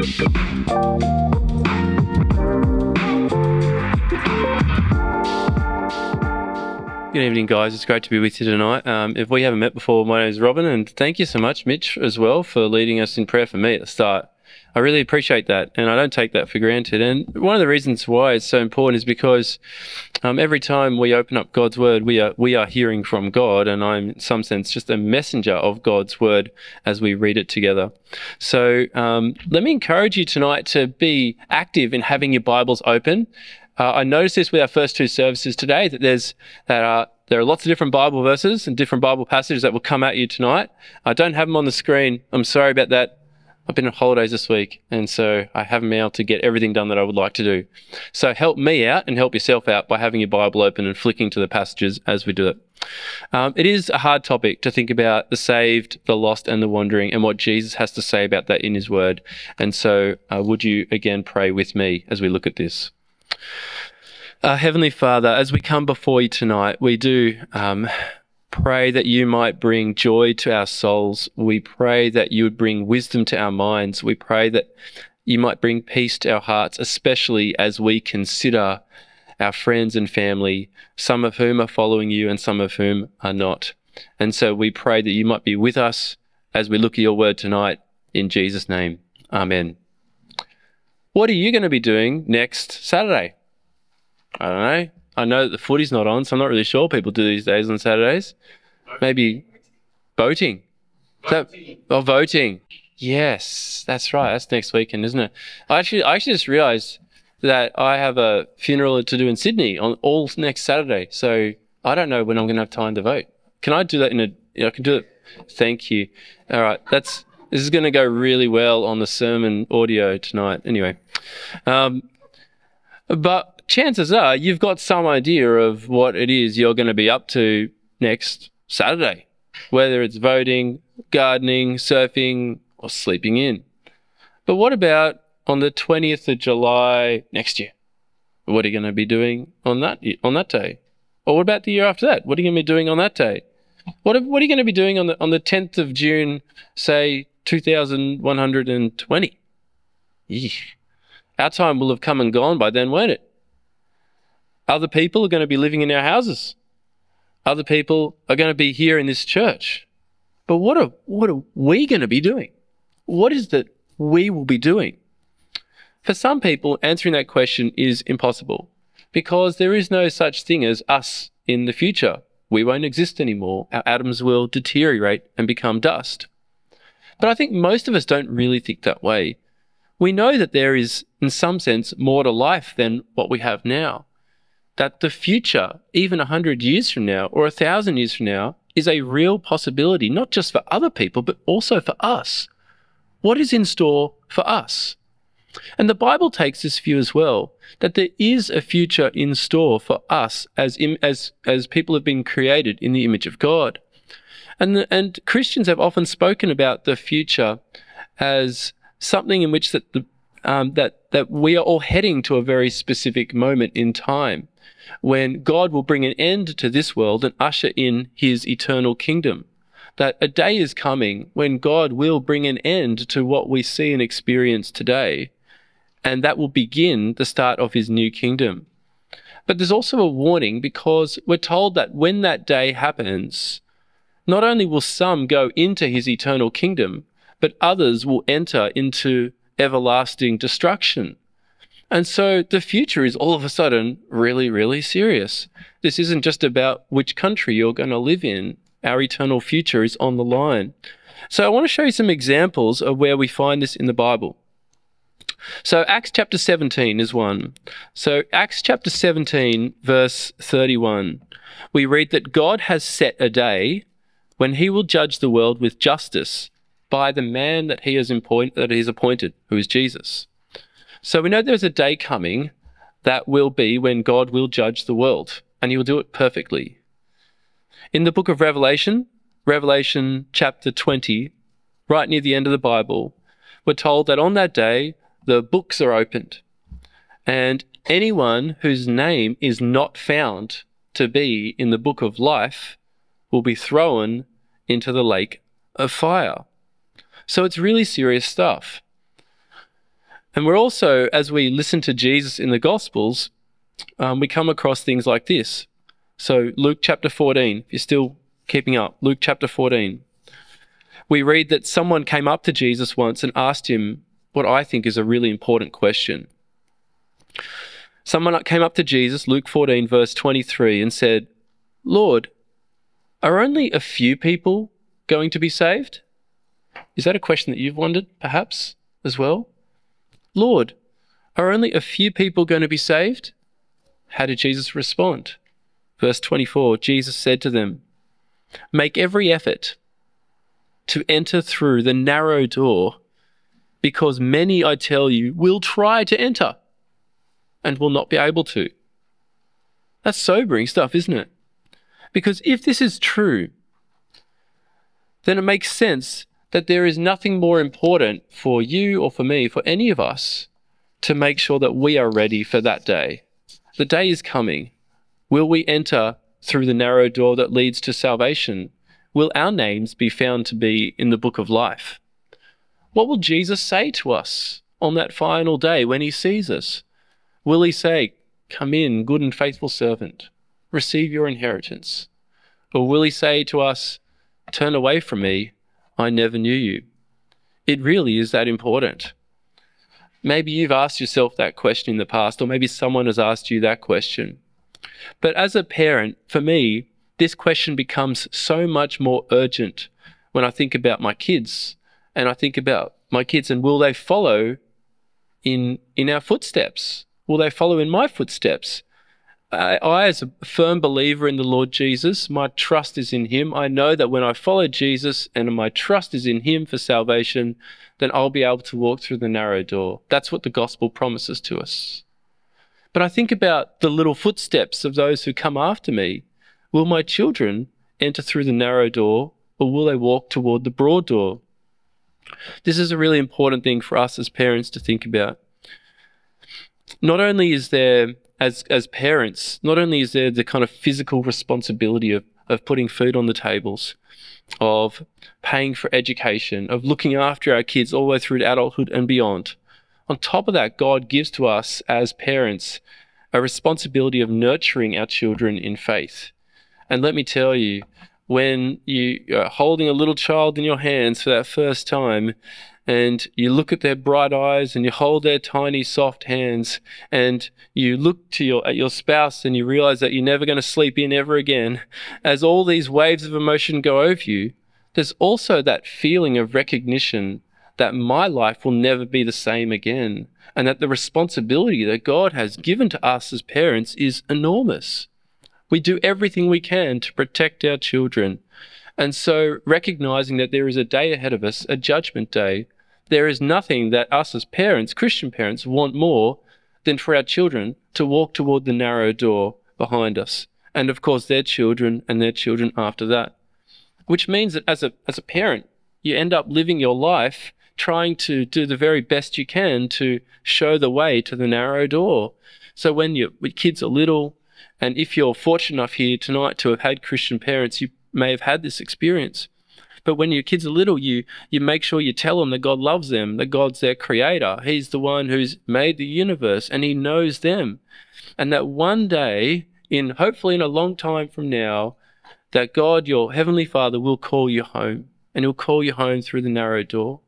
Good evening, guys. It's great to be with you tonight. If we haven't met before, my name is Robin, and thank you so much, Mitch, as well, for leading us in prayer for me at the start. I really appreciate that, and I don't take that for granted. And one of the reasons why it's so important is because every time we open up God's Word, we are hearing from God, and I'm, in some sense, just a messenger of God's Word as we read it together. So let me encourage you tonight to be active in having your Bibles open. I noticed this with our first two services today, that there are lots of different Bible verses and different Bible passages that will come at you tonight. I don't have them on the screen. I'm sorry about that. I've been on holidays this week, and so I haven't been able to get everything done that I would like to do. So help me out and help yourself out by having your Bible open and flicking to the passages as we do it. It is a hard topic to think about the saved, the lost, and the wandering, and what Jesus has to say about that in his word. And so would you again pray with me as we look at this? Heavenly Father, as we come before you tonight, we do pray that you might bring joy to our souls. We pray that you would bring wisdom to our minds. We pray that you might bring peace to our hearts, especially as we consider our friends and family, some of whom are following you and some of whom are not. And so we pray that you might be with us as we look at your word tonight. In Jesus' name, amen. What are you going to be doing next Saturday? I don't know. I know that the footy's not on, so I'm not really sure what people do these days on Saturdays. Maybe boating. Voting. Yes, that's right. That's next weekend, isn't it? I actually just realised that I have a funeral to do in Sydney on all next Saturday, so I don't know when I'm going to have time to vote. Can I do that in a... I can do it. Thank you. All right. This is going to go really well on the sermon audio tonight. Anyway, but... chances are you've got some idea of what it is you're going to be up to next Saturday, whether it's voting, gardening, surfing, or sleeping in. But what about on the 20th of July next year? What are you going to be doing on that day? Or what about the year after that? What are you going to be doing on that day? What are you going to be doing on the 10th of June, say 2120? Eesh. Our time will have come and gone by then, won't it? Other people are going to be living in our houses. Other people are going to be here in this church. But what are we going to be doing? What is that we will be doing? For some people, answering that question is impossible because there is no such thing as us in the future. We won't exist anymore. Our atoms will deteriorate and become dust. But I think most of us don't really think that way. We know that there is, in some sense, more to life than what we have now. That the future, even 100 years from now or 1,000 years from now, is a real possibility, not just for other people, but also for us. What is in store for us? And the Bible takes this view as well, that there is a future in store for us as people have been created in the image of God. And Christians have often spoken about the future as something in which that we are all heading to a very specific moment in time when God will bring an end to this world and usher in his eternal kingdom. That a day is coming when God will bring an end to what we see and experience today, and that will begin the start of his new kingdom. But there's also a warning because we're told that when that day happens, not only will some go into his eternal kingdom, but others will enter into everlasting destruction. And so the future is all of a sudden really, really serious. This isn't just about which country you're going to live in. Our eternal future is on the line. So I want to show you some examples of where we find this in the Bible. So Acts chapter 17 is one. So Acts chapter 17, verse 31, we read that God has set a day when he will judge the world with justice by the man that he has appointed, who is Jesus. So we know there's a day coming that will be when God will judge the world, and he will do it perfectly. In the book of Revelation, Revelation chapter 20, right near the end of the Bible, we're told that on that day, the books are opened, and anyone whose name is not found to be in the book of life will be thrown into the lake of fire. So it's really serious stuff. And we're also, as we listen to Jesus in the Gospels, we come across things like this. So Luke chapter 14, if you're still keeping up, Luke chapter 14. We read that someone came up to Jesus once and asked him what I think is a really important question. Someone came up to Jesus, Luke 14, verse 23, and said, "Lord, are only a few people going to be saved?" Is that a question that you've wondered, perhaps, as well? Lord, are only a few people going to be saved? How did Jesus respond? Verse 24, Jesus said to them, "Make every effort to enter through the narrow door, because many, I tell you, will try to enter and will not be able to." That's sobering stuff, isn't it? Because if this is true, then it makes sense that there is nothing more important for you or for me, for any of us, to make sure that we are ready for that day. The day is coming. Will we enter through the narrow door that leads to salvation? Will our names be found to be in the book of life? What will Jesus say to us on that final day when he sees us? Will he say, "Come in, good and faithful servant, receive your inheritance"? Or will he say to us, "Turn away from me, I never knew you"? It really is that important. Maybe you've asked yourself that question in the past, or maybe someone has asked you that question. But as a parent, for me, this question becomes so much more urgent when I think about my kids, and I think about my kids and will they follow in our footsteps? Will they follow in my footsteps? I, as a firm believer in the Lord Jesus, my trust is in him. I know that when I follow Jesus and my trust is in him for salvation, then I'll be able to walk through the narrow door. That's what the gospel promises to us. But I think about the little footsteps of those who come after me. Will my children enter through the narrow door, or will they walk toward the broad door? This is a really important thing for us as parents to think about. Not only is there, as parents, not only is there the kind of physical responsibility of putting food on the tables, of paying for education, of looking after our kids all the way through to adulthood and beyond. On top of that, God gives to us as parents a responsibility of nurturing our children in faith. And let me tell you, when you are holding a little child in your hands for that first time, and you look at their bright eyes and you hold their tiny soft hands and you look to your spouse and you realize that you're never going to sleep in ever again, as all these waves of emotion go over you, there's also that feeling of recognition that my life will never be the same again, and that the responsibility that God has given to us as parents is enormous. We do everything we can to protect our children. And so recognizing that there is a day ahead of us, a judgment day, there is nothing that us as parents, Christian parents, want more than for our children to walk toward the narrow door behind us. And of course, their children and their children after that. Which means that as a parent, you end up living your life trying to do the very best you can to show the way to the narrow door. So when your kids are little, and if you're fortunate enough here tonight to have had Christian parents, you may have had this experience. But when your kids are little, you make sure you tell them that God loves them, that God's their creator. He's the one who's made the universe and he knows them. And that one day, in hopefully in a long time from now, that God, your heavenly Father, will call you home. And he'll call you home through the narrow door.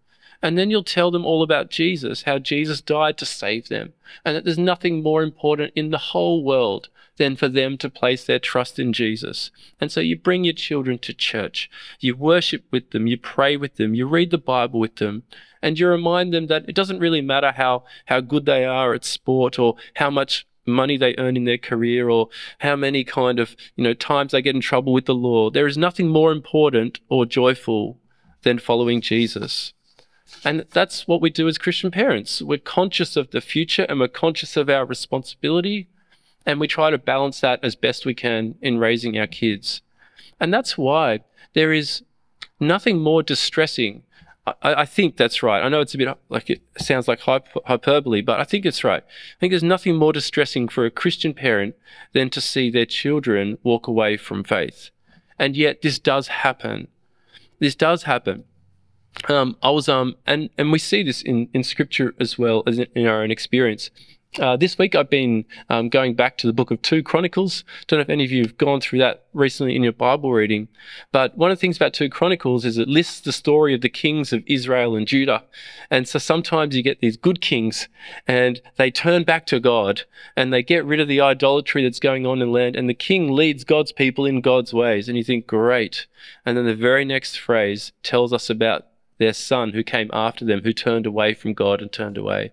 And then you'll tell them all about Jesus, how Jesus died to save them, and that there's nothing more important in the whole world than for them to place their trust in Jesus. And so you bring your children to church, you worship with them, you pray with them, you read the Bible with them, and you remind them that it doesn't really matter how good they are at sport, or how much money they earn in their career, or how many kind of times they get in trouble with the law. There is nothing more important or joyful than following Jesus. And that's what we do as Christian parents. We're conscious of the future and we're conscious of our responsibility, and we try to balance that as best we can in raising our kids. And that's why there is nothing more distressing. I think that's right. I know it's a bit like, it sounds like hyperbole, but I think it's right. I think there's nothing more distressing for a Christian parent than to see their children walk away from faith. And yet this does happen. I was, and we see this in Scripture as well as in our own experience. This week I've been going back to the book of 2 Chronicles. Don't know if any of you have gone through that recently in your Bible reading, but one of the things about 2 Chronicles is it lists the story of the kings of Israel and Judah. And so sometimes you get these good kings and they turn back to God and they get rid of the idolatry that's going on in the land, and the king leads God's people in God's ways, and you think, great. And then the very next phrase tells us about their son who came after them, who turned away from God and turned away.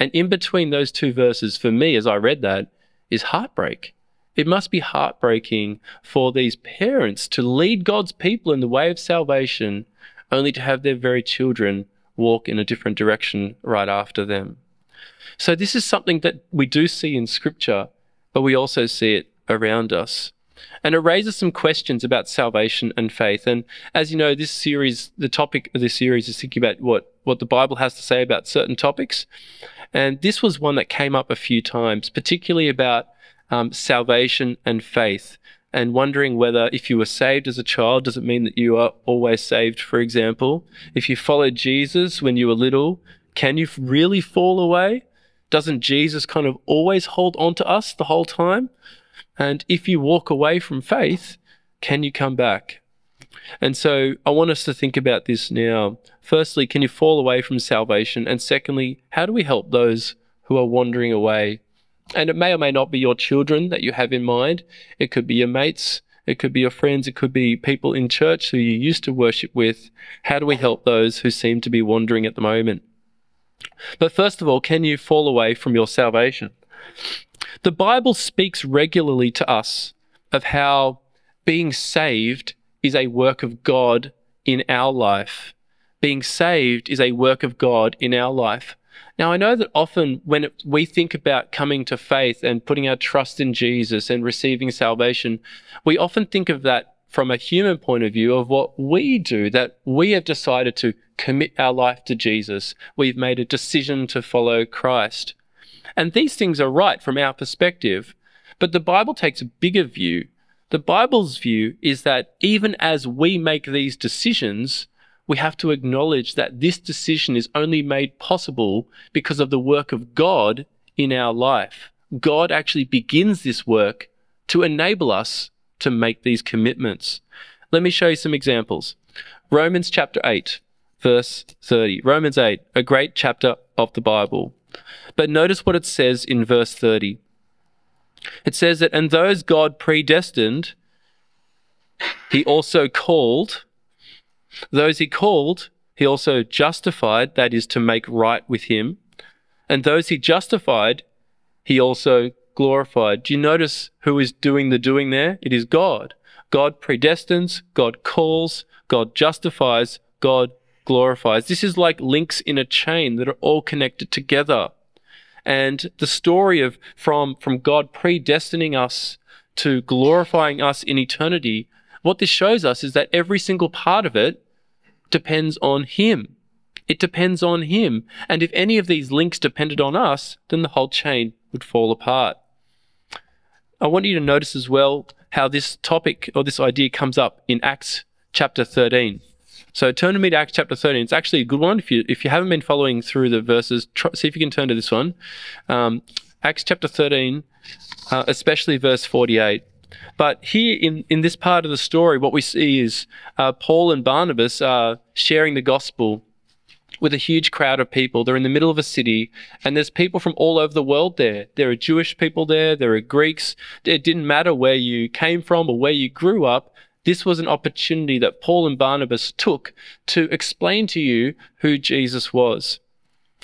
And in between those two verses, for me, as I read that, is heartbreak. It must be heartbreaking for these parents to lead God's people in the way of salvation, only to have their very children walk in a different direction right after them. So this is something that we do see in Scripture, but we also see it around us. And it raises some questions about salvation and faith. And as you know, this series, the topic of this series is thinking about what the Bible has to say about certain topics. And this was one that came up a few times, particularly about salvation and faith, and wondering whether if you were saved as a child, does it mean that you are always saved, for example? If you followed Jesus when you were little, can you really fall away? Doesn't Jesus kind of always hold on to us the whole time? And if you walk away from faith, can you come back? And so I want us to think about this now. Firstly, can you fall away from salvation? And secondly, how do we help those who are wandering away? And it may or may not be your children that you have in mind. It could be your mates. It could be your friends. It could be people in church who you used to worship with. How do we help those who seem to be wandering at the moment? But first of all, can you fall away from your salvation? The Bible speaks regularly to us of how being saved is a work of God in our life. Being saved is a work of God in our life. Now, I know that often when we think about coming to faith and putting our trust in Jesus and receiving salvation, we often think of that from a human point of view of what we do, that we have decided to commit our life to Jesus. We've made a decision to follow Christ. And these things are right from our perspective, but the Bible takes a bigger view. The Bible's view is that even as we make these decisions, we have to acknowledge that this decision is only made possible because of the work of God in our life. God actually begins this work to enable us to make these commitments. Let me show you some examples. Romans chapter 8, verse 30. Romans 8, a great chapter of the Bible. But notice what it says in verse 30. It says that, and those God predestined, he also called. Those he called, he also justified, that is, to make right with him. And those he justified, he also glorified. Do you notice who is doing the doing there? It is God. God predestines, God calls, God justifies, God glorifies. This is like links in a chain that are all connected together. And the story of from God predestining us to glorifying us in eternity, what this shows us is that every single part of it depends on him. It depends on him. And if any of these links depended on us, then the whole chain would fall apart. I want you to notice as well how this topic or this idea comes up in Acts chapter 13. So turn to me to Acts chapter 13. It's actually a good one. If you haven't been following through the verses, see if you can turn to this one. Acts chapter 13, especially verse 48. But here in this part of the story, what we see is Paul and Barnabas are sharing the gospel with a huge crowd of people. They're in the middle of a city, and there's people from all over the world there. There are Jewish people there. There are Greeks. It didn't matter where you came from or where you grew up. This was an opportunity that Paul and Barnabas took to explain to you who Jesus was.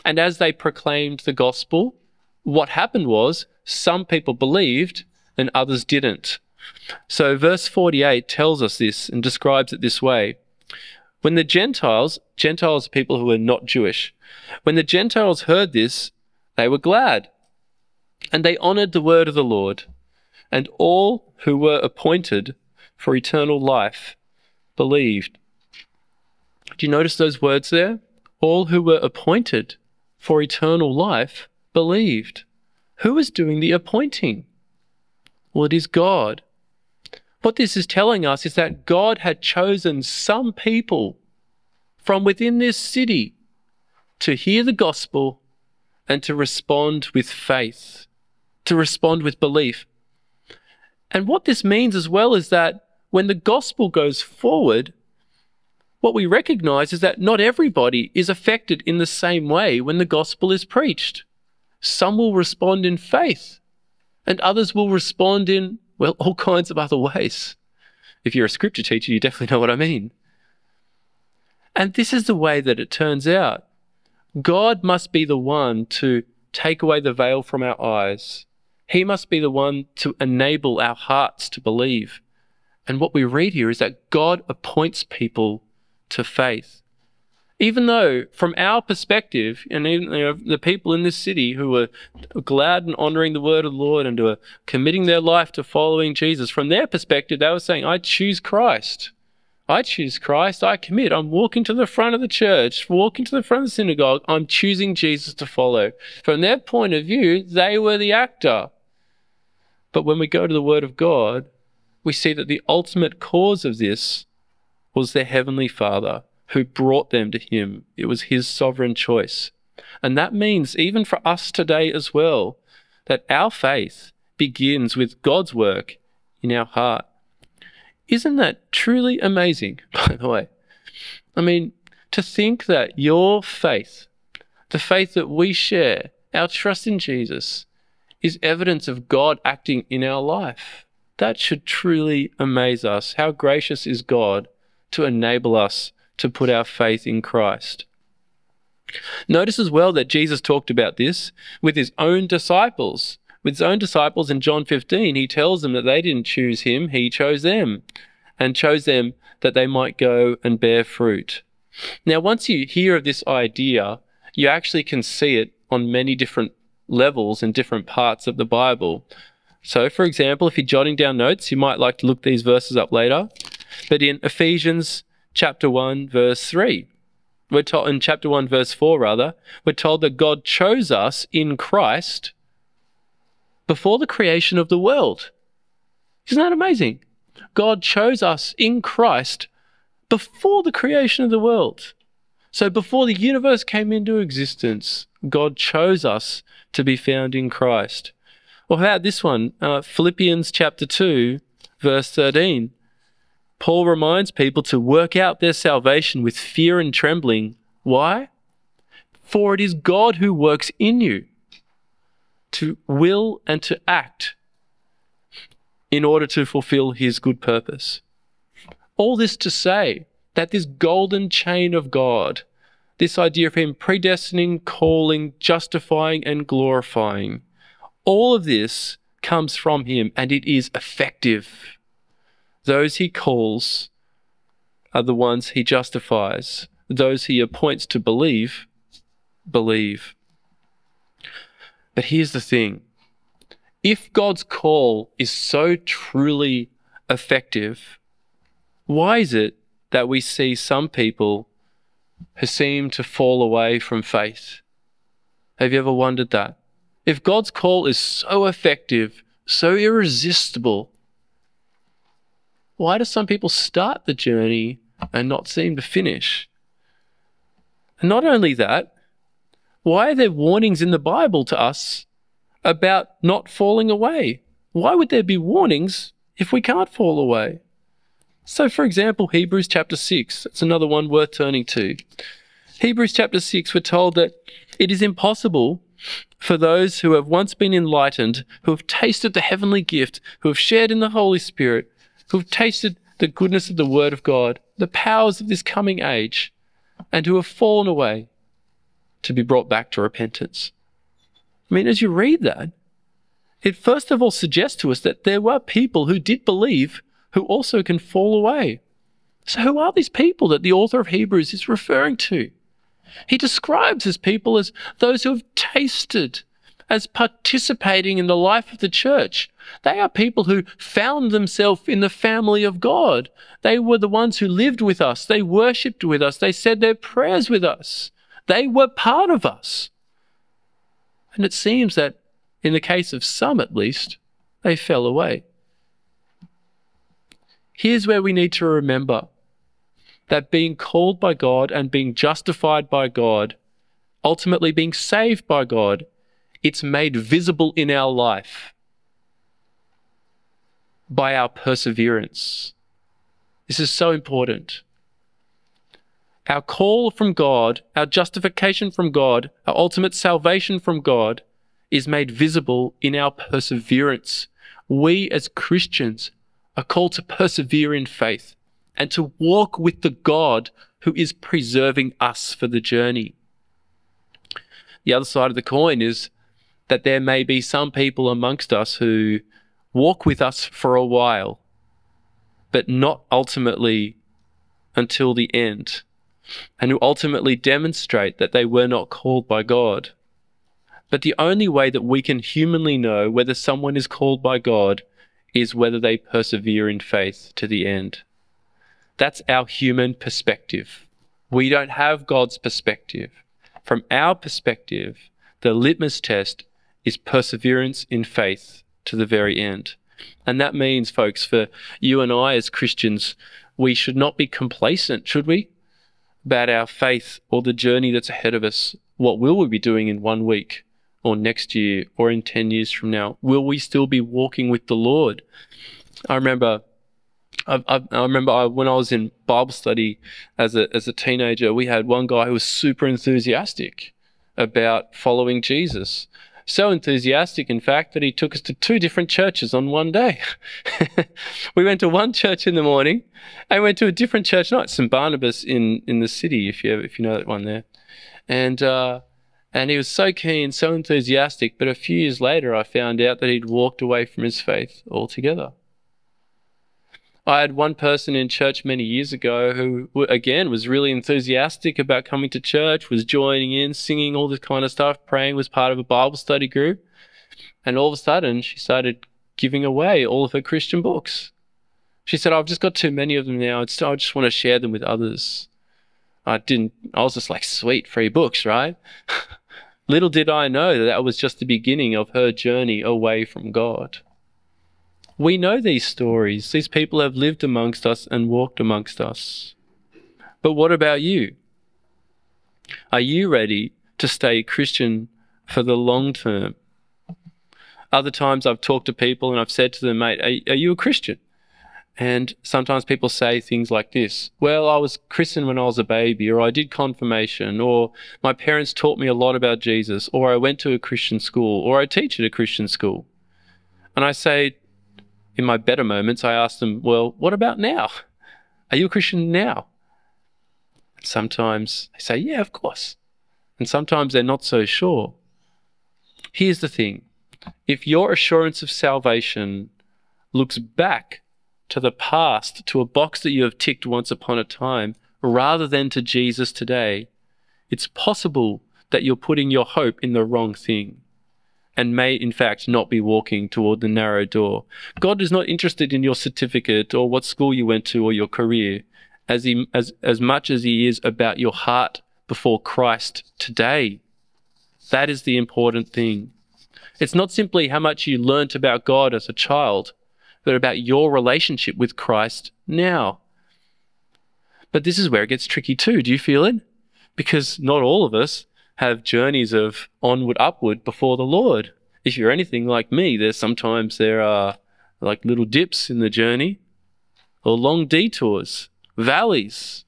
And as they proclaimed the gospel, what happened was some people believed and others didn't. So verse 48 tells us this and describes it this way. When the Gentiles are people who are not Jewish, when the Gentiles heard this, they were glad, and they honored the word of the Lord, and all who were appointed for eternal life believed. Do you notice those words there? All who were appointed for eternal life believed. Who is doing the appointing? Well, it is God. What this is telling us is that God had chosen some people from within this city to hear the gospel and to respond with faith, to respond with belief. And what this means as well is that when the gospel goes forward, what we recognize is that not everybody is affected in the same way when the gospel is preached. Some will respond in faith and others will respond in, well, all kinds of other ways. If you're a scripture teacher, you definitely know what I mean. And this is the way that it turns out. God must be the one to take away the veil from our eyes. He must be the one to enable our hearts to believe. And what we read here is that God appoints people to faith. Even though from our perspective, and even the people in this city who were glad and honoring the word of the Lord and were committing their life to following Jesus, from their perspective, they were saying, I choose Christ. I choose Christ. I commit. I'm walking to the front of the church, walking to the front of the synagogue. I'm choosing Jesus to follow. From their point of view, they were the actor. But when we go to the Word of God, we see that the ultimate cause of this was their Heavenly Father who brought them to Him. It was His sovereign choice. And that means even for us today as well, that our faith begins with God's work in our heart. Isn't that truly amazing, by the way? I mean, to think that your faith, the faith that we share, our trust in Jesus, is evidence of God acting in our life. That should truly amaze us. How gracious is God to enable us to put our faith in Christ. Notice as well that Jesus talked about this with His own disciples. With His own disciples in John 15, He tells them that they didn't choose Him, He chose them, and chose them that they might go and bear fruit. Now, once you hear of this idea, you actually can see it on many different levels in different parts of the Bible. So, for example, if you're jotting down notes, you might like to look these verses up later. But in Ephesians chapter 1, verse 3, we're told, in chapter 1, verse 4, rather, we're told that God chose us in Christ before the creation of the world. Isn't that amazing? God chose us in Christ before the creation of the world. So before the universe came into existence, God chose us to be found in Christ. Or how about this one, Philippians chapter 2, verse 13. Paul reminds people to work out their salvation with fear and trembling. Why? For it is God who works in you to will and to act in order to fulfill His good purpose. All this to say that this golden chain of God, this idea of Him predestining, calling, justifying and glorifying, all of this comes from Him and it is effective. Those He calls are the ones He justifies. Those He appoints to believe, believe. But here's the thing. If God's call is so truly effective, why is it that we see some people who seem to fall away from faith? Have you ever wondered that? If God's call is so effective, so irresistible, why do some people start the journey and not seem to finish? And not only that, why are there warnings in the Bible to us about not falling away? Why would there be warnings if we can't fall away? So, for example, Hebrews chapter 6, that's another one worth turning to. Hebrews chapter 6, we're told that it is impossible for those who have once been enlightened, who have tasted the heavenly gift, who have shared in the Holy Spirit, who have tasted the goodness of the Word of God, the powers of this coming age, and who have fallen away, to be brought back to repentance. I mean, as you read that, it first of all suggests to us that there were people who did believe who also can fall away. So who are these people that the author of Hebrews is referring to? He describes his people as those who have tasted, as participating in the life of the church. They are people who found themselves in the family of God. They were the ones who lived with us. They worshipped with us. They said their prayers with us. They were part of us. And it seems that, in the case of some at least, they fell away. Here's where we need to remember that being called by God and being justified by God, ultimately being saved by God, it's made visible in our life by our perseverance. This is so important. Our call from God, our justification from God, our ultimate salvation from God is made visible in our perseverance. We as Christians are called to persevere in faith and to walk with the God who is preserving us for the journey. The other side of the coin is that there may be some people amongst us who walk with us for a while, but not ultimately until the end, and who ultimately demonstrate that they were not called by God. But the only way that we can humanly know whether someone is called by God is whether they persevere in faith to the end. That's our human perspective. We don't have God's perspective. From our perspective, the litmus test is perseverance in faith to the very end. And that means, folks, for you and I as Christians, we should not be complacent, should we, about our faith or the journey that's ahead of us. What will we be doing in 1 week or next year or in 10 years from now? Will we still be walking with the Lord? I remember when I was in Bible study as a teenager, we had one guy who was super enthusiastic about following Jesus. So enthusiastic, in fact, that he took us to 2 different churches on one day. We went to one church in the morning and went to a different church at night, St. Barnabas in the city, if you know that one there. And he was so keen, so enthusiastic, but a few years later I found out that he'd walked away from his faith altogether. I had one person in church many years ago who, again, was really enthusiastic about coming to church, was joining in, singing, all this kind of stuff, praying, was part of a Bible study group. And all of a sudden, she started giving away all of her Christian books. She said, I've just got too many of them now. I just want to share them with others. I was just like, sweet, free books, right? Little did I know that was just the beginning of her journey away from God. We know these stories. These people have lived amongst us and walked amongst us. But what about you? Are you ready to stay Christian for the long term? Other times I've talked to people and I've said to them, mate, are you a Christian? And sometimes people say things like this, well, I was christened when I was a baby, or I did confirmation, or my parents taught me a lot about Jesus, or I went to a Christian school, or I teach at a Christian school. And I say, in my better moments, I ask them, well, what about now? Are you a Christian now? And sometimes they say, yeah, of course. And sometimes they're not so sure. Here's the thing. If your assurance of salvation looks back to the past, to a box that you have ticked once upon a time, rather than to Jesus today, it's possible that you're putting your hope in the wrong thing, and may, in fact, not be walking toward the narrow door. God is not interested in your certificate or what school you went to or your career as much as he is about your heart before Christ today. That is the important thing. It's not simply how much you learnt about God as a child, but about your relationship with Christ now. But this is where it gets tricky too. Do you feel it? Because not all of us have journeys of onward, upward before the Lord. If you're anything like me, there are like little dips in the journey, or long detours, valleys.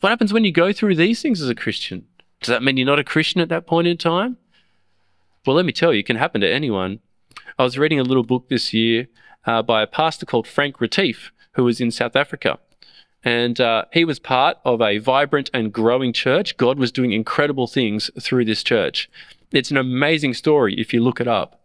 What happens when you go through these things as a Christian? Does that mean you're not a Christian at that point in time? Well, let me tell you, it can happen to anyone. I was reading a little book this year by a pastor called Frank Retief, who was in South Africa. And he was part of a vibrant and growing church. God was doing incredible things through this church. It's an amazing story if you look it up.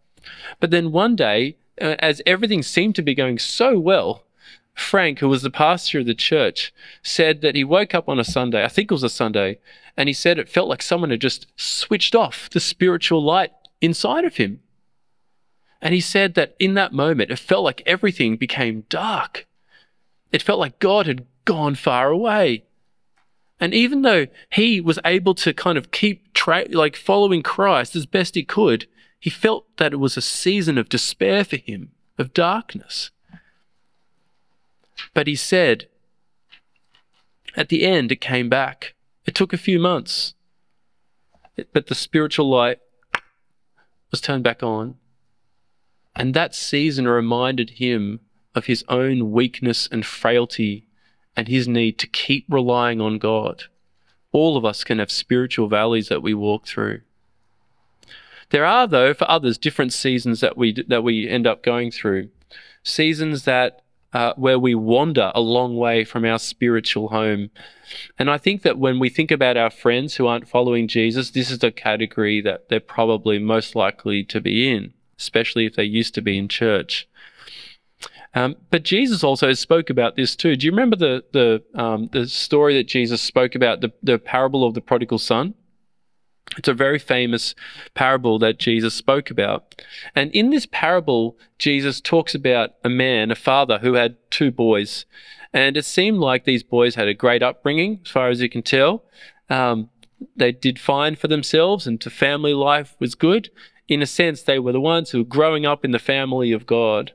But then one day, as everything seemed to be going so well, Frank, who was the pastor of the church, said that he woke up on a Sunday, I think it was a Sunday, and he said it felt like someone had just switched off the spiritual light inside of him. And he said that in that moment, it felt like everything became dark. It felt like God had gone far away. And even though he was able to kind of keep following Christ as best he could, he felt that it was a season of despair for him, of darkness. But he said, At the end, it came back. It took a few months, but the spiritual light was turned back on. And that season reminded him of his own weakness and frailty and his need to keep relying on God. All of us can have spiritual valleys that we walk through. There are, though, for others, different seasons that we end up going through. Seasons that where we wander a long way from our spiritual home. And I think that when we think about our friends who aren't following Jesus, this is the category that they're probably most likely to be in, especially if they used to be in church. But Jesus also spoke about this too. Do you remember the story that Jesus spoke about, the parable of the prodigal son? It's a very famous parable that Jesus spoke about. And in this parable, Jesus talks about a man, a father who had two boys. And it seemed like these boys had a great upbringing, as far as you can tell. They did fine for themselves and family life was good. In a sense, they were the ones who were growing up in the family of God.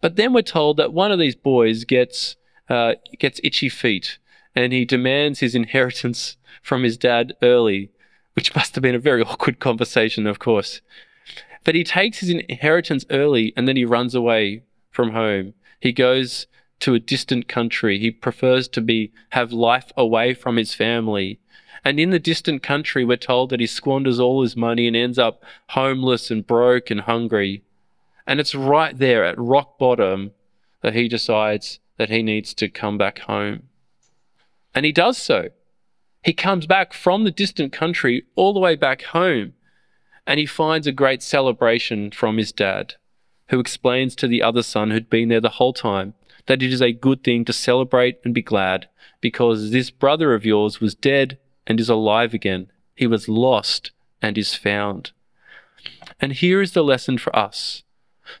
But then we're told that one of these boys gets itchy feet and he demands his inheritance from his dad early, which must have been a very awkward conversation, of course. But he takes his inheritance early and then he runs away from home. He goes to a distant country. He prefers to have life away from his family. And in the distant country, we're told that he squanders all his money and ends up homeless and broke and hungry. And it's right there at rock bottom that he decides that he needs to come back home. And he does so. He comes back from the distant country all the way back home, and he finds a great celebration from his dad, who explains to the other son who'd been there the whole time that it is a good thing to celebrate and be glad because this brother of yours was dead and is alive again. He was lost and is found. And here is the lesson for us.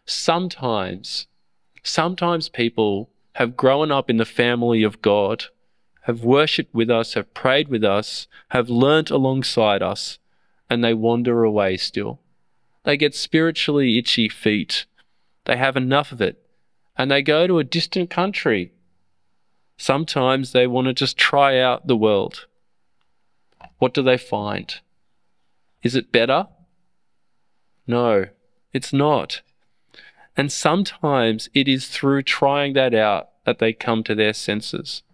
Sometimes people have grown up in the family of God, have worshipped with us, have prayed with us, have learnt alongside us, and they wander away still. They get spiritually itchy feet. They have enough of it, and they go to a distant country. Sometimes they want to just try out the world. What do they find? Is it better? No, it's not. And sometimes it is through trying that out that they come to their senses.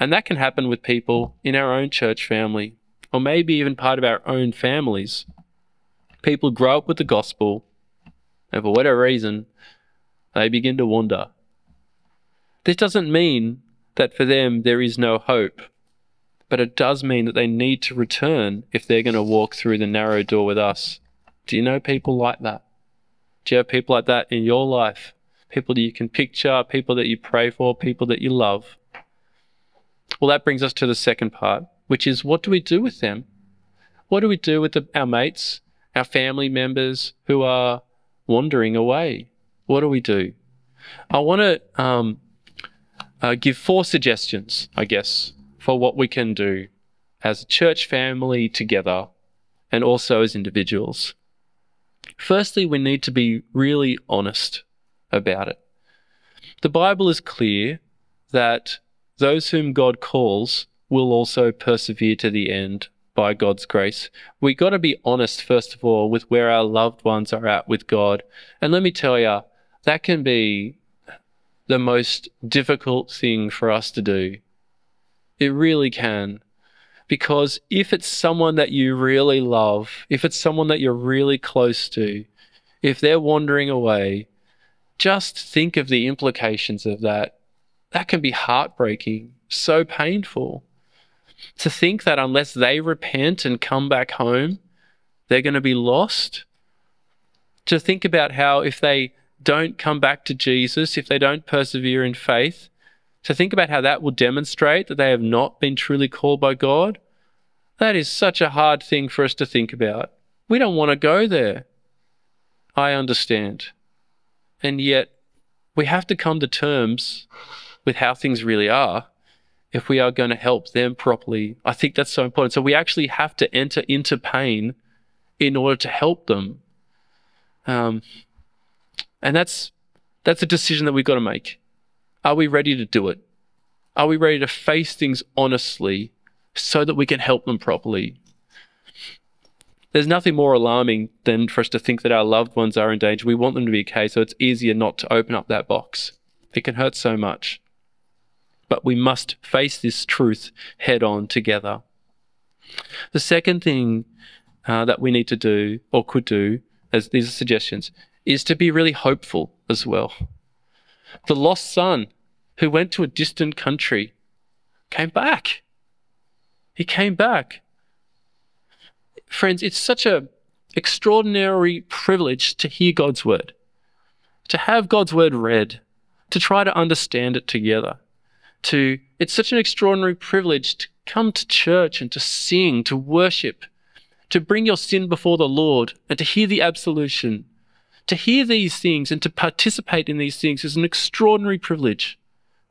And that can happen with people in our own church family, or maybe even part of our own families. People grow up with the gospel, and for whatever reason, they begin to wander. This doesn't mean that for them there is no hope, but it does mean that they need to return if they're going to walk through the narrow door with us. Do you know people like that? Do you have people like that in your life? People that you can picture, people that you pray for, people that you love. Well, that brings us to the second part, which is what do we do with them? What do we do with our mates, our family members who are wandering away? What do we do? I want to give 4 suggestions, I guess, for what we can do as a church family together and also as individuals. Firstly, we need to be really honest about it. The Bible is clear that those whom God calls will also persevere to the end by God's grace. We got to be honest, first of all, with where our loved ones are at with God. And let me tell you, that can be the most difficult thing for us to do. It really can. Because if it's someone that you really love, if it's someone that you're really close to, if they're wandering away, just think of the implications of that. That can be heartbreaking, so painful. To think that unless they repent and come back home, they're going to be lost. To think about how if they don't come back to Jesus, if they don't persevere in faith, to think about how that will demonstrate that they have not been truly called by God, that is such a hard thing for us to think about. We don't want to go there. I understand. And yet, we have to come to terms with how things really are if we are going to help them properly. I think that's so important. So we actually have to enter into pain in order to help them. And that's a decision that we've got to make. Are we ready to do it? Are we ready to face things honestly so that we can help them properly? There's nothing more alarming than for us to think that our loved ones are in danger. We want them to be okay, so it's easier not to open up that box. It can hurt so much. But we must face this truth head on together. The second thing that we need to do, or could do, as these are suggestions, is to be really hopeful as well. The lost son who went to a distant country came back. He came back. Friends, it's such an extraordinary privilege to hear God's word, to have God's word read, to try to understand it together. It's such an extraordinary privilege to come to church and to sing, to worship, to bring your sin before the Lord and to hear the absolution. To hear these things and to participate in these things is an extraordinary privilege.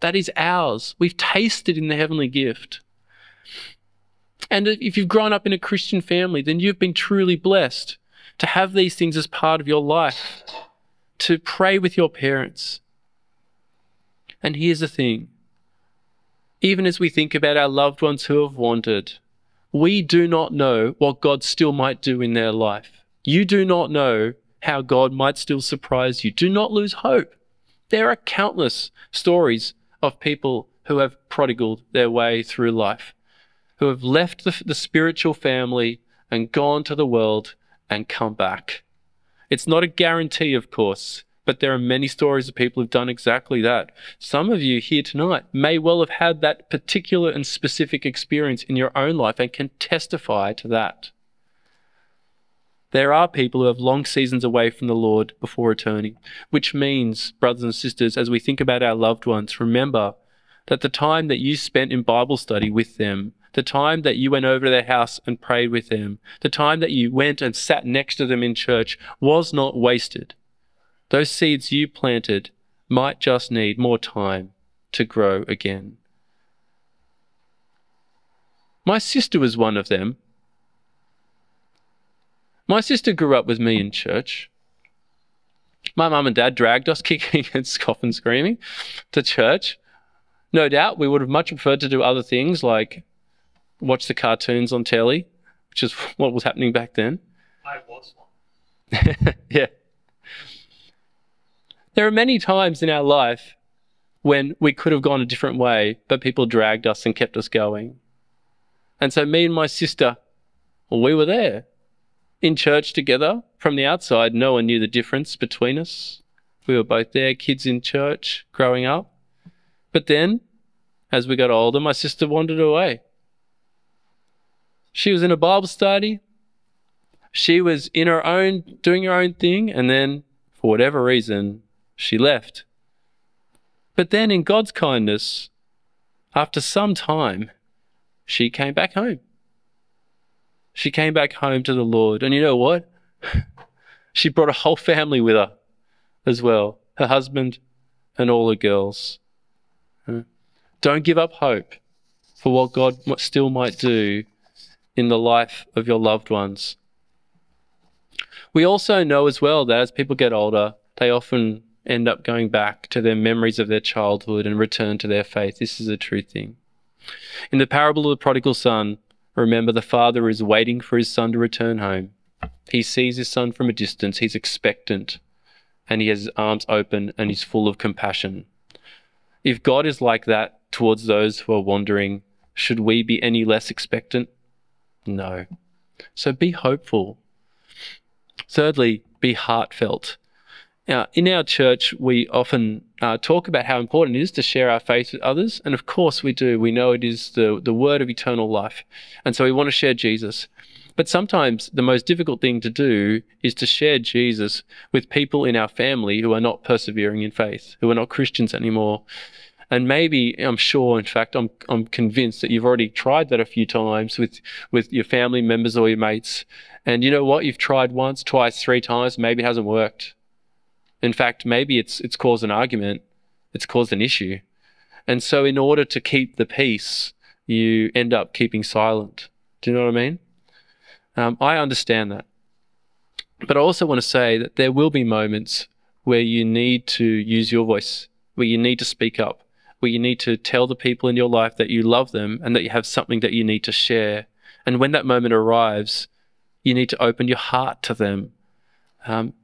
That is ours. We've tasted in the heavenly gift. And if you've grown up in a Christian family, then you've been truly blessed to have these things as part of your life, to pray with your parents. And here's the thing. Even as we think about our loved ones who have wandered, we do not know what God still might do in their life. You do not know how God might still surprise you. Do not lose hope. There are countless stories of people who have prodigaled their way through life, who have left the spiritual family and gone to the world and come back. It's not a guarantee, of course, but there are many stories of people who've done exactly that. Some of you here tonight may well have had that particular and specific experience in your own life and can testify to that. There are people who have long seasons away from the Lord before returning, which means, brothers and sisters, as we think about our loved ones, remember that the time that you spent in Bible study with them, the time that you went over to their house and prayed with them, the time that you went and sat next to them in church was not wasted. Those seeds you planted might just need more time to grow again. My sister was one of them. My sister grew up with me in church. My mum and dad dragged us kicking and scoffing and screaming to church. No doubt we would have much preferred to do other things like watch the cartoons on telly, which is what was happening back then. I was one. Yeah. There are many times in our life when we could have gone a different way, but people dragged us and kept us going. And so me and my sister, well, we were there in church together. From the outside, no one knew the difference between us. We were both there, kids in church, growing up. But then, as we got older, my sister wandered away. She was in a Bible study. She was in her own, doing her own thing, and then, for whatever reason, she left. But then in God's kindness, after some time, she came back home. She came back home to the Lord. And you know what? She brought a whole family with her as well, her husband and all her girls. Don't give up hope for what God still might do in the life of your loved ones. We also know as well that as people get older, they often end up going back to their memories of their childhood and return to their faith. This is a true thing. In the parable of the prodigal son, remember the father is waiting for his son to return home. He sees his son from a distance, he's expectant, and he has his arms open and he's full of compassion. If God is like that towards those who are wandering, should we be any less expectant? No. So be hopeful. Thirdly, be heartfelt. Now, in our church, we often talk about how important it is to share our faith with others. And of course we do. We know it is the word of eternal life. And so we want to share Jesus. But sometimes the most difficult thing to do is to share Jesus with people in our family who are not persevering in faith, who are not Christians anymore. And maybe, I'm sure, in fact, I'm convinced that you've already tried that a few times with your family members or your mates. And you know what? You've tried once, twice, three times. Maybe it hasn't worked. In fact, maybe it's caused an argument. It's caused an issue. And so in order to keep the peace, you end up keeping silent. Do you know what I mean? I understand that. But I also want to say that there will be moments where you need to use your voice, where you need to speak up, where you need to tell the people in your life that you love them and that you have something that you need to share. And when that moment arrives, you need to open your heart to them.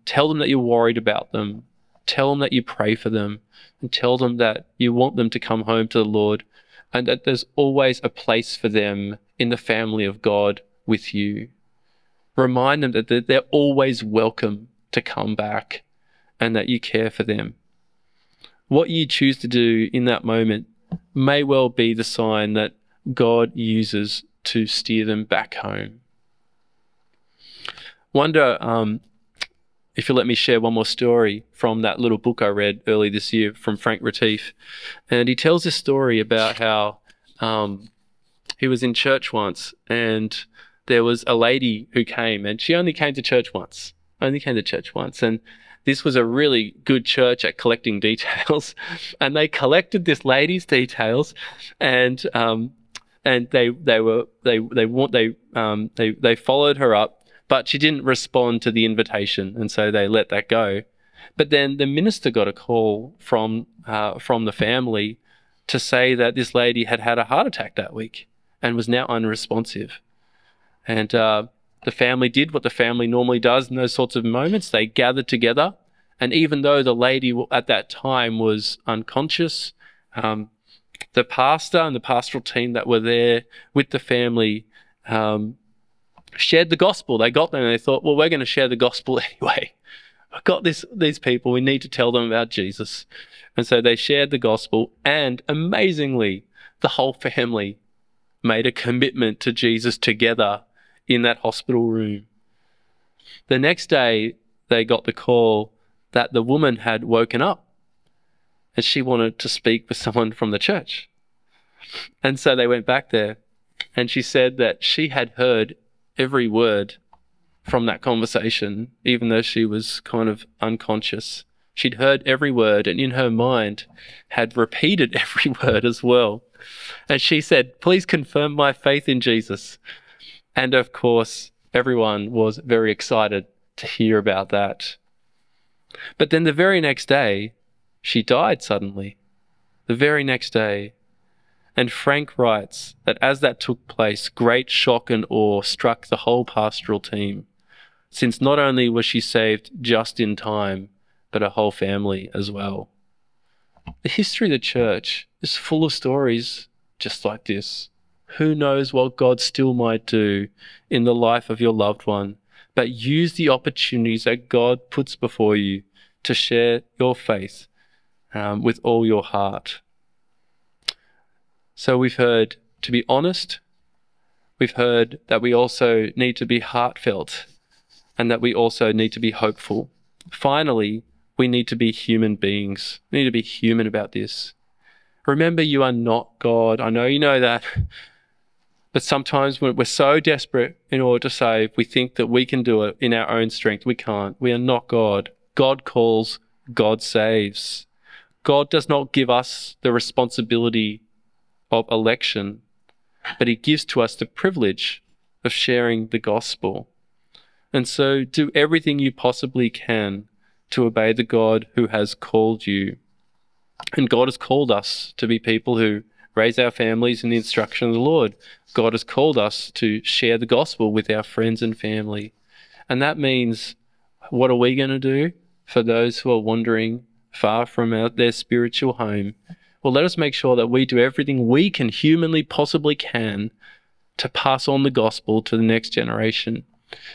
Tell them that you're worried about them. Tell them that you pray for them, and tell them that you want them to come home to the Lord, and that there's always a place for them in the family of God with you. Remind them that they're always welcome to come back and that you care for them. What you choose to do in that moment may well be the sign that God uses to steer them back home. Wonder if you'll let me share one more story from that little book I read early this year from Frank Retief. And he tells this story about how he was in church once, and there was a lady who came, and she only came to church once. And this was a really good church at collecting details. And they collected this lady's details, and they followed her up. But she didn't respond to the invitation, and so they let that go. But then the minister got a call from the family to say that this lady had had a heart attack that week and was now unresponsive. And the family did what the family normally does in those sorts of moments. They gathered together, and even though the lady at that time was unconscious, the pastor and the pastoral team that were there with the family shared the gospel. They got them and they thought, well, we're going to share the gospel anyway. I've got these people. We need to tell them about Jesus. And so they shared the gospel, and amazingly, the whole family made a commitment to Jesus together in that hospital room. The next day, they got the call that the woman had woken up and she wanted to speak with someone from the church. And so they went back there, and she said that she had heard every word from that conversation, even though she was kind of unconscious. She'd heard every word, and in her mind had repeated every word as well. And she said, "Please confirm my faith in Jesus." And of course, everyone was very excited to hear about that. But then the very next day, she died suddenly. The very next day. And Frank writes that as that took place, great shock and awe struck the whole pastoral team, since not only was she saved just in time, but her whole family as well. The history of the church is full of stories just like this. Who knows what God still might do in the life of your loved one, but use the opportunities that God puts before you to share your faith with all your heart. So we've heard to be honest, we've heard that we also need to be heartfelt, and that we also need to be hopeful. Finally, we need to be human beings. We need to be human about this. Remember, you are not God. I know you know that. But sometimes when we're so desperate in order to save, we think that we can do it in our own strength. We can't. We are not God. God calls, God saves. God does not give us the responsibility of election, but he gives to us the privilege of sharing the gospel. And so do everything you possibly can to obey the God who has called you. And God has called us to be people who raise our families in the instruction of the Lord. God has called us to share the gospel with our friends and family. And that means, what are we going to do for those who are wandering far from their spiritual home? Well, let us make sure that we do everything we can humanly possibly can to pass on the gospel to the next generation.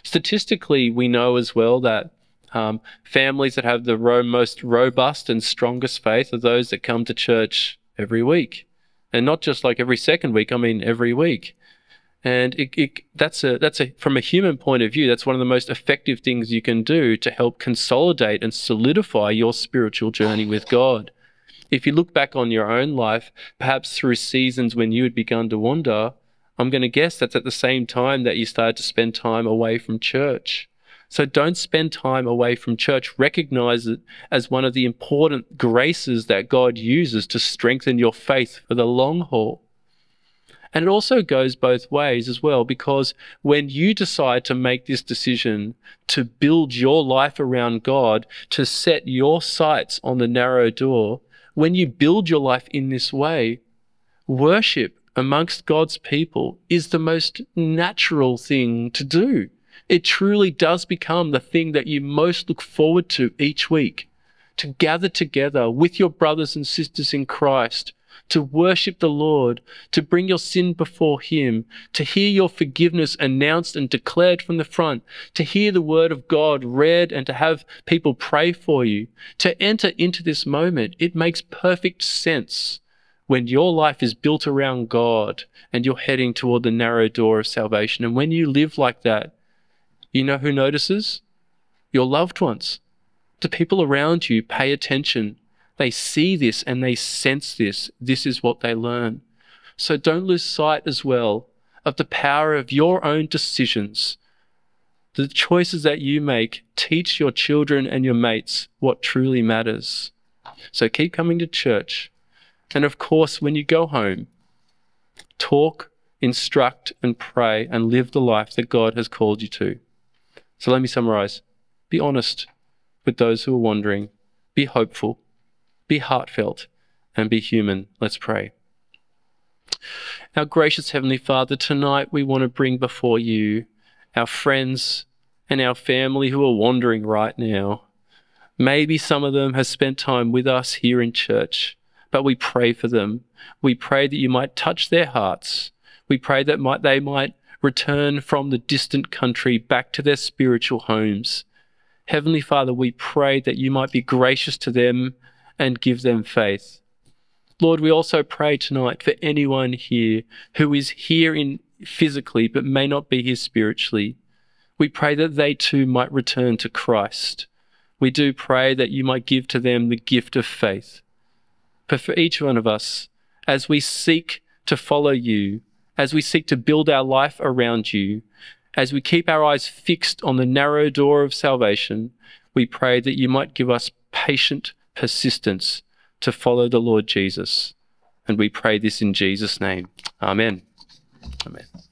Statistically, we know as well that families that have the most robust and strongest faith are those that come to church every week. And not just like every second week, I mean every week. And that's from a human point of view, that's one of the most effective things you can do to help consolidate and solidify your spiritual journey with God. If you look back on your own life, perhaps through seasons when you had begun to wander, I'm going to guess that's at the same time that you started to spend time away from church. So don't spend time away from church. Recognize it as one of the important graces that God uses to strengthen your faith for the long haul. And it also goes both ways as well, because when you decide to make this decision to build your life around God, to set your sights on the narrow door, when you build your life in this way, worship amongst God's people is the most natural thing to do. It truly does become the thing that you most look forward to each week, to gather together with your brothers and sisters in Christ, to worship the Lord, to bring your sin before Him, to hear your forgiveness announced and declared from the front, to hear the Word of God read and to have people pray for you, to enter into this moment. It makes perfect sense when your life is built around God and you're heading toward the narrow door of salvation. And when you live like that, you know who notices? Your loved ones. The people around you pay attention. They see this and they sense this. This is what they learn. So don't lose sight as well of the power of your own decisions. The choices that you make teach your children and your mates what truly matters. So keep coming to church. And of course, when you go home, talk, instruct, and pray and live the life that God has called you to. So let me summarize. Be honest with those who are wandering. Be hopeful. Be heartfelt and be human. Let's pray. Our gracious Heavenly Father, tonight we want to bring before you our friends and our family who are wandering right now. Maybe some of them have spent time with us here in church, but we pray for them. We pray that you might touch their hearts. We pray that they might return from the distant country back to their spiritual homes. Heavenly Father, we pray that you might be gracious to them and give them faith. Lord, we also pray tonight for anyone here who is here in physically but may not be here spiritually. We pray that they too might return to Christ. We do pray that you might give to them the gift of faith. But for each one of us, as we seek to follow you, as we seek to build our life around you, as we keep our eyes fixed on the narrow door of salvation, we pray that you might give us patient persistence to follow the Lord Jesus. And we pray this in Jesus' name. Amen. Amen.